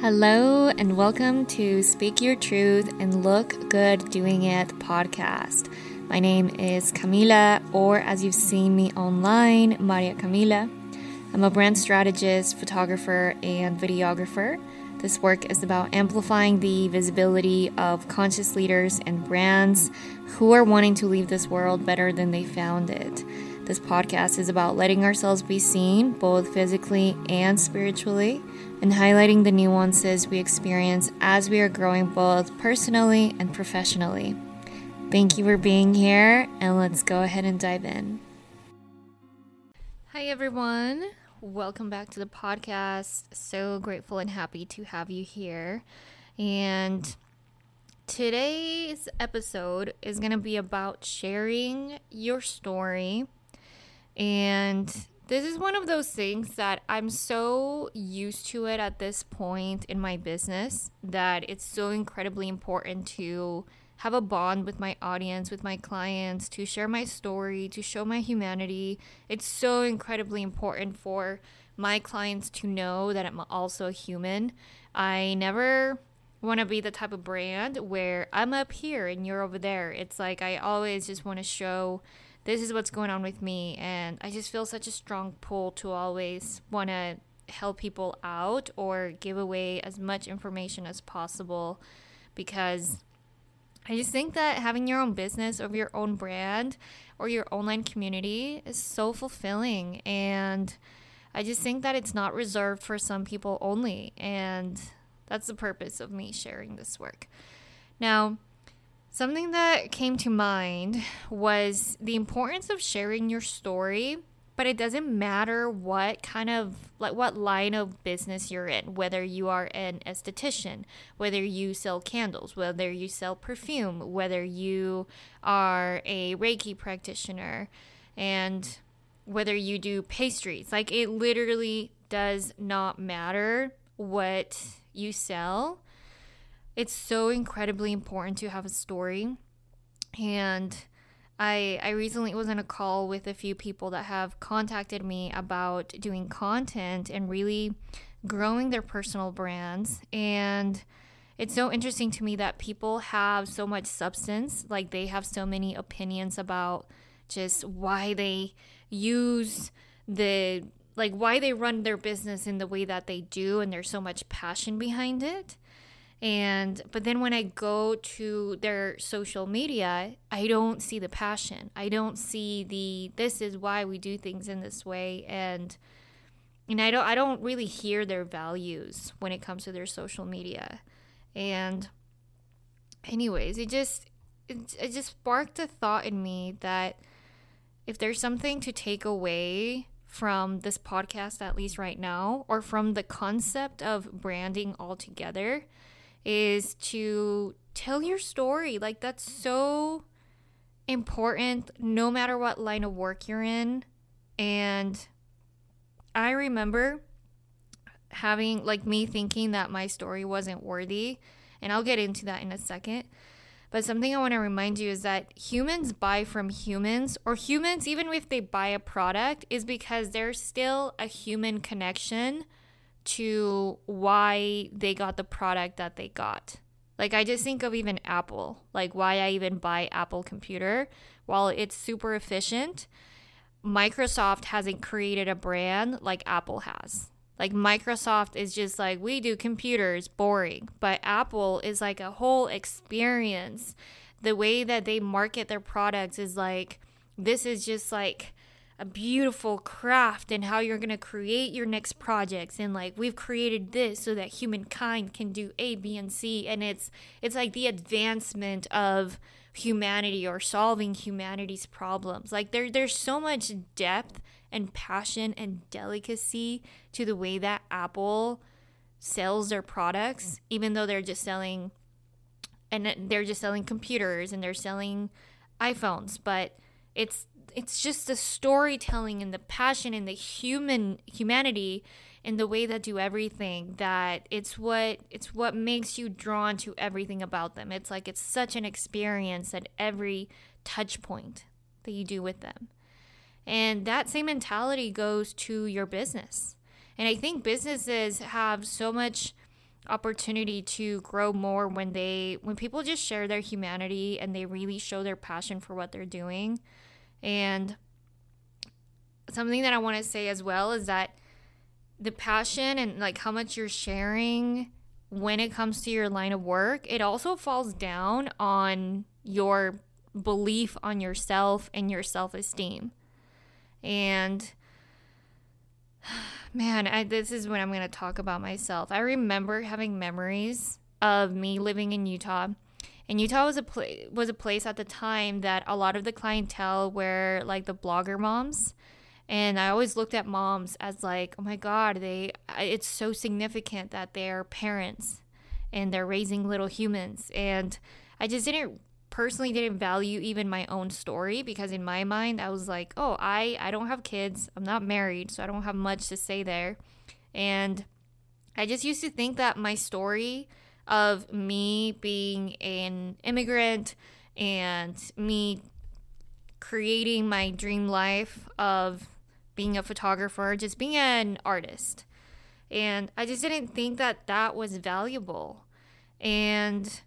Hello and welcome to Speak Your Truth and Look Good Doing It podcast. My name is Camila, or as you've seen me online, Maria Camila. I'm a brand strategist, photographer, and videographer. This work is about amplifying the visibility of conscious leaders and brands who are wanting to leave this world better than they found it. This podcast is about letting ourselves be seen, both physically and spiritually, and highlighting the nuances we experience as we are growing both personally and professionally. Thank you for being here, and let's go ahead and dive in. Hi, everyone. Welcome back to the podcast. So grateful and happy to have you here. And today's episode is going to be about sharing your story. And this is one of those things that I'm so used to it at this point in my business that it's so incredibly important to have a bond with my audience, with my clients, to share my story, to show my humanity. It's so incredibly important for my clients to know that I'm also a human. I never want to be the type of brand where I'm up here and you're over there. It's like I always just want to show this is what's going on with me, and I just feel such a strong pull to always want to help people out or give away as much information as possible, because I just think that having your own business or your own brand or your online community is so fulfilling, and I just think that it's not reserved for some people only, and that's the purpose of me sharing this work. Now, something that came to mind was the importance of sharing your story, but it doesn't matter what kind of, like, what line of business you're in, whether you are an esthetician, whether you sell candles, whether you sell perfume, whether you are a Reiki practitioner, and whether you do pastries. Like, it literally does not matter what you sell. It's so incredibly important to have a story, and I recently was on a call with a few people that have contacted me about doing content and really growing their personal brands, and it's so interesting to me that people have so much substance, like they have so many opinions about just why they use the, like why they run their business in the way that they do, and there's so much passion behind it. But then when I go to their social media, I don't see the passion. I don't see the, this is why we do things in this way. And I don't really hear their values when it comes to their social media. And anyways, it just sparked a thought in me that if there's something to take away from this podcast, at least right now, or from the concept of branding altogether, is to tell your story. Like, that's so important no matter what line of work you're in. And I remember having, like, me thinking that my story wasn't worthy, and I'll get into that in a second. But something I want to remind you is that humans buy from humans, or humans, even if they buy a product, is because there's still a human connection to why they got the product that they got. Like, I just think of even Apple, like why I even buy Apple computer. While it's super efficient, Microsoft hasn't created a brand like Apple has. Like, Microsoft is just like, we do computers, boring. But Apple is like a whole experience. The way that they market their products is like, this is just like a beautiful craft and how you're going to create your next projects, and like, we've created this so that humankind can do A, B, and C, and it's like the advancement of humanity or solving humanity's problems. Like, there's so much depth and passion and delicacy to the way that Apple sells their products, even though they're just selling computers and they're selling iPhones, but it's just the storytelling and the passion and the humanity and the way that do everything, that it's what makes you drawn to everything about them. It's like, it's such an experience at every touch point that you do with them. And that same mentality goes to your business. And I think businesses have so much opportunity to grow more when people just share their humanity and they really show their passion for what they're doing. And something that I want to say as well is that the passion and like how much you're sharing when it comes to your line of work, it also falls down on your belief on yourself and your self-esteem. And man, this is when I'm going to talk about myself. I remember having memories of me living in Utah. And Utah was a place at the time that a lot of the clientele were like the blogger moms. And I always looked at moms as like, oh my God, it's so significant that they're parents and they're raising little humans. And I just didn't value even my own story, because in my mind I was like, oh, I don't have kids, I'm not married, so I don't have much to say there. And I just used to think that my story of me being an immigrant and me creating my dream life of being a photographer, just being an artist, and I just didn't think that was valuable. And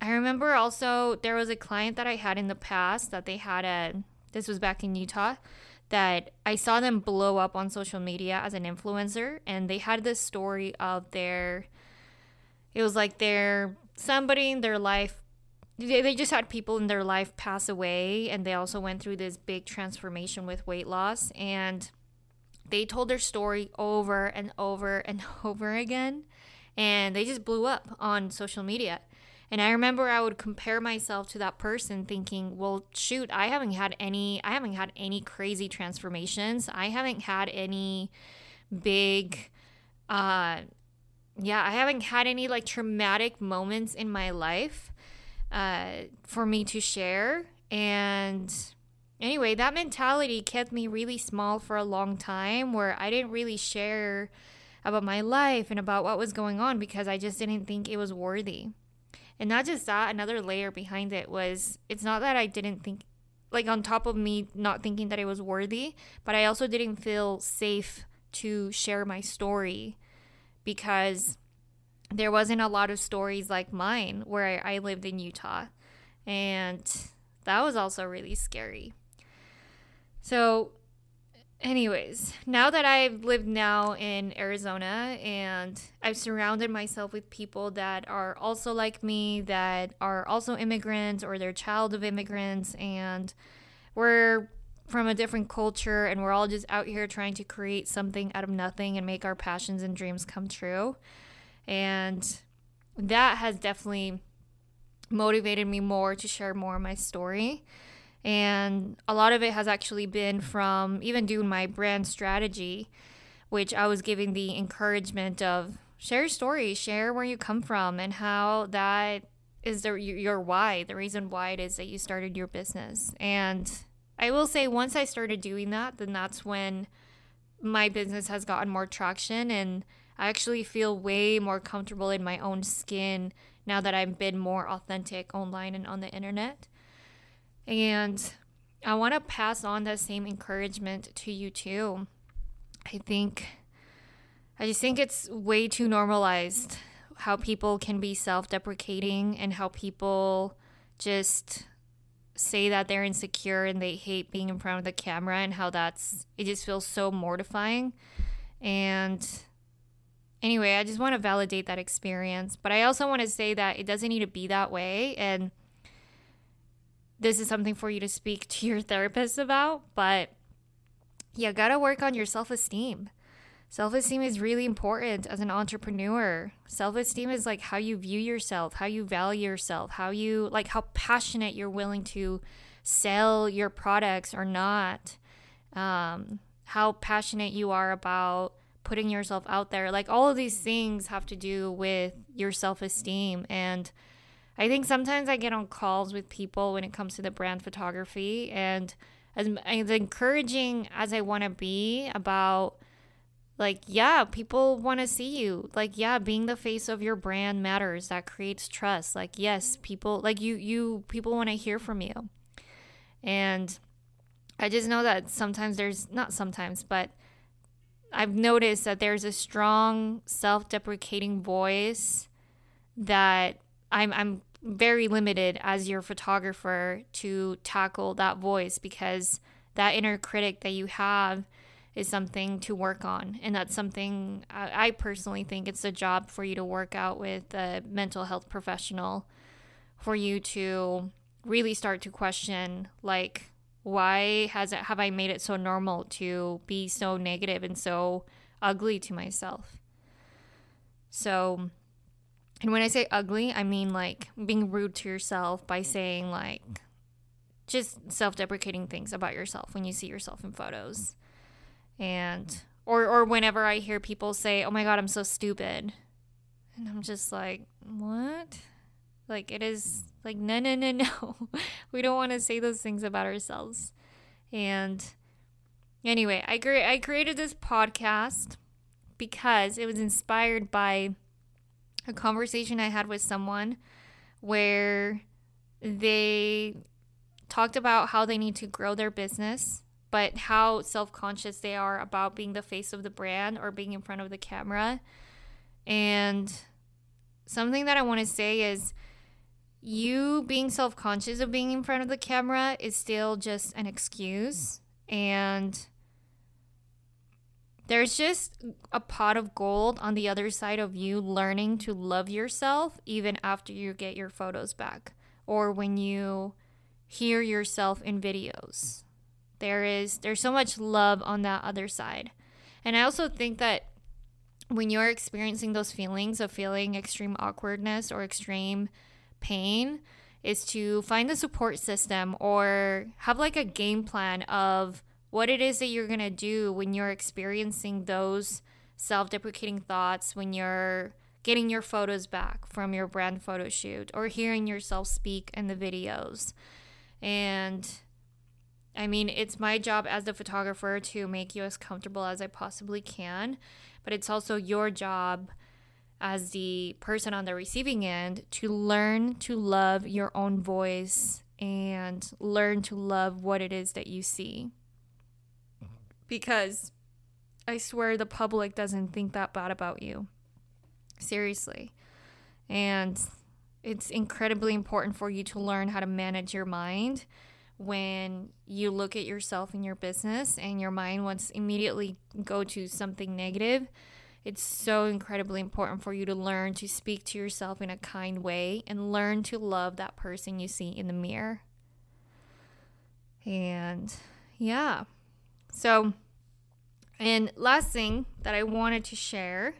I remember also there was a client that I had in the past that they had this was back in Utah, that I saw them blow up on social media as an influencer, and they had this story of it was like their somebody in their life, they just had people in their life pass away, and they also went through this big transformation with weight loss, and they told their story over and over and over again, and they just blew up on social media. And I remember I would compare myself to that person thinking, well, shoot, I haven't had any crazy transformations. I haven't had any big, I haven't had any like traumatic moments in my life for me to share. And anyway, that mentality kept me really small for a long time, where I didn't really share about my life and about what was going on, because I just didn't think it was worthy. And not just that, another layer behind it was, it's not that I didn't think, like on top of me not thinking that it was worthy, but I also didn't feel safe to share my story, because there wasn't a lot of stories like mine where I lived in Utah. And that was also really scary. So anyways, now that I've lived now in Arizona and I've surrounded myself with people that are also like me, that are also immigrants or their child of immigrants, and we're from a different culture, and we're all just out here trying to create something out of nothing and make our passions and dreams come true. And that has definitely motivated me more to share more of my story. And a lot of it has actually been from even doing my brand strategy, which I was giving the encouragement of share your story, share where you come from and how that is your why, the reason why it is that you started your business. And I will say once I started doing that, then that's when my business has gotten more traction, and I actually feel way more comfortable in my own skin now that I've been more authentic online and on the internet. And I want to pass on that same encouragement to you too. I just think it's way too normalized how people can be self-deprecating, and how people just say that they're insecure and they hate being in front of the camera, and how it just feels so mortifying. And anyway, I just want to validate that experience. But I also want to say that it doesn't need to be that way, and this is something for you to speak to your therapist about, but you gotta work on your self-esteem. Self-esteem is really important as an entrepreneur. Self-esteem is like how you view yourself, how you value yourself, how passionate you're willing to sell your products or not, how passionate you are about putting yourself out there. Like all of these things have to do with your self-esteem. And I think sometimes I get on calls with people when it comes to the brand photography, and as encouraging as I want to be about, like, yeah, people want to see you. Like, yeah, being the face of your brand matters. That creates trust. Like, yes, people, like you people want to hear from you. And I just know that sometimes but I've noticed that there's a strong self-deprecating voice that I'm very limited as your photographer to tackle that voice, because that inner critic that you have is something to work on. And that's something I personally think it's a job for you to work out with a mental health professional, for you to really start to question, like, why have I made it so normal to be so negative and so ugly to myself? So, and when I say ugly, I mean like being rude to yourself by saying like just self-deprecating things about yourself when you see yourself in photos. And or whenever I hear people say, oh my God, I'm so stupid, and I'm just like, what? Like, it is like, no. We don't want to say those things about ourselves. And anyway, I created this podcast because it was inspired by a conversation I had with someone where they talked about how they need to grow their business, but how self-conscious they are about being the face of the brand or being in front of the camera. And something that I want to say is, you being self-conscious of being in front of the camera is still just an excuse. And there's just a pot of gold on the other side of you learning to love yourself even after you get your photos back, or when you hear yourself in videos. There's so much love on that other side. And I also think that when you're experiencing those feelings of feeling extreme awkwardness or extreme pain, is to find the support system or have like a game plan of what it is that you're gonna do when you're experiencing those self-deprecating thoughts, when you're getting your photos back from your brand photo shoot or hearing yourself speak in the videos. And I mean, it's my job as the photographer to make you as comfortable as I possibly can, but it's also your job as the person on the receiving end to learn to love your own voice and learn to love what it is that you see. Because I swear the public doesn't think that bad about you. Seriously. And it's incredibly important for you to learn how to manage your mind when you look at yourself in your business and your mind wants to immediately go to something negative. It's so incredibly important for you to learn to speak to yourself in a kind way and learn to love that person you see in the mirror. And yeah. So, and last thing that I wanted to share,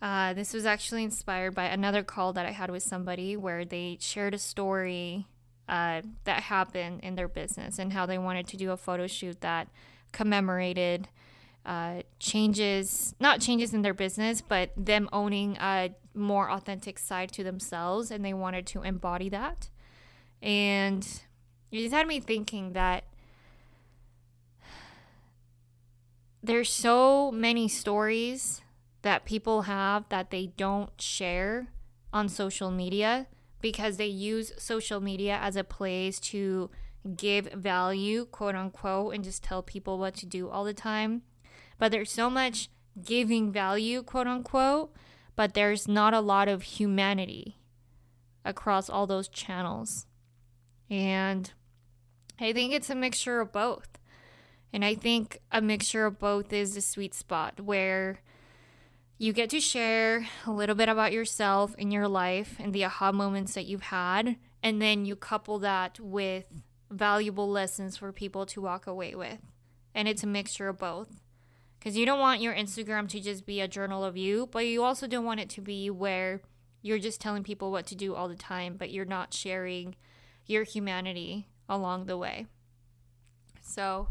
this was actually inspired by another call that I had with somebody where they shared a story that happened in their business and how they wanted to do a photo shoot that commemorated not changes in their business, but them owning a more authentic side to themselves, and they wanted to embody that. And it just had me thinking that there's so many stories that people have that they don't share on social media because they use social media as a place to give value, quote unquote, and just tell people what to do all the time. But there's so much giving value, quote unquote, but there's not a lot of humanity across all those channels. And I think it's a mixture of both. And I think a mixture of both is the sweet spot where you get to share a little bit about yourself and your life and the aha moments that you've had. And then you couple that with valuable lessons for people to walk away with. And it's a mixture of both. Because you don't want your Instagram to just be a journal of you, but you also don't want it to be where you're just telling people what to do all the time, but you're not sharing your humanity along the way. So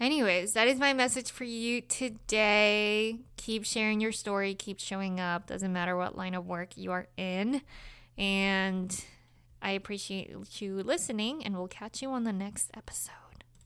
anyways, that is my message for you today. Keep sharing your story. Keep showing up. Doesn't matter what line of work you are in. And I appreciate you listening, and we'll catch you on the next episode.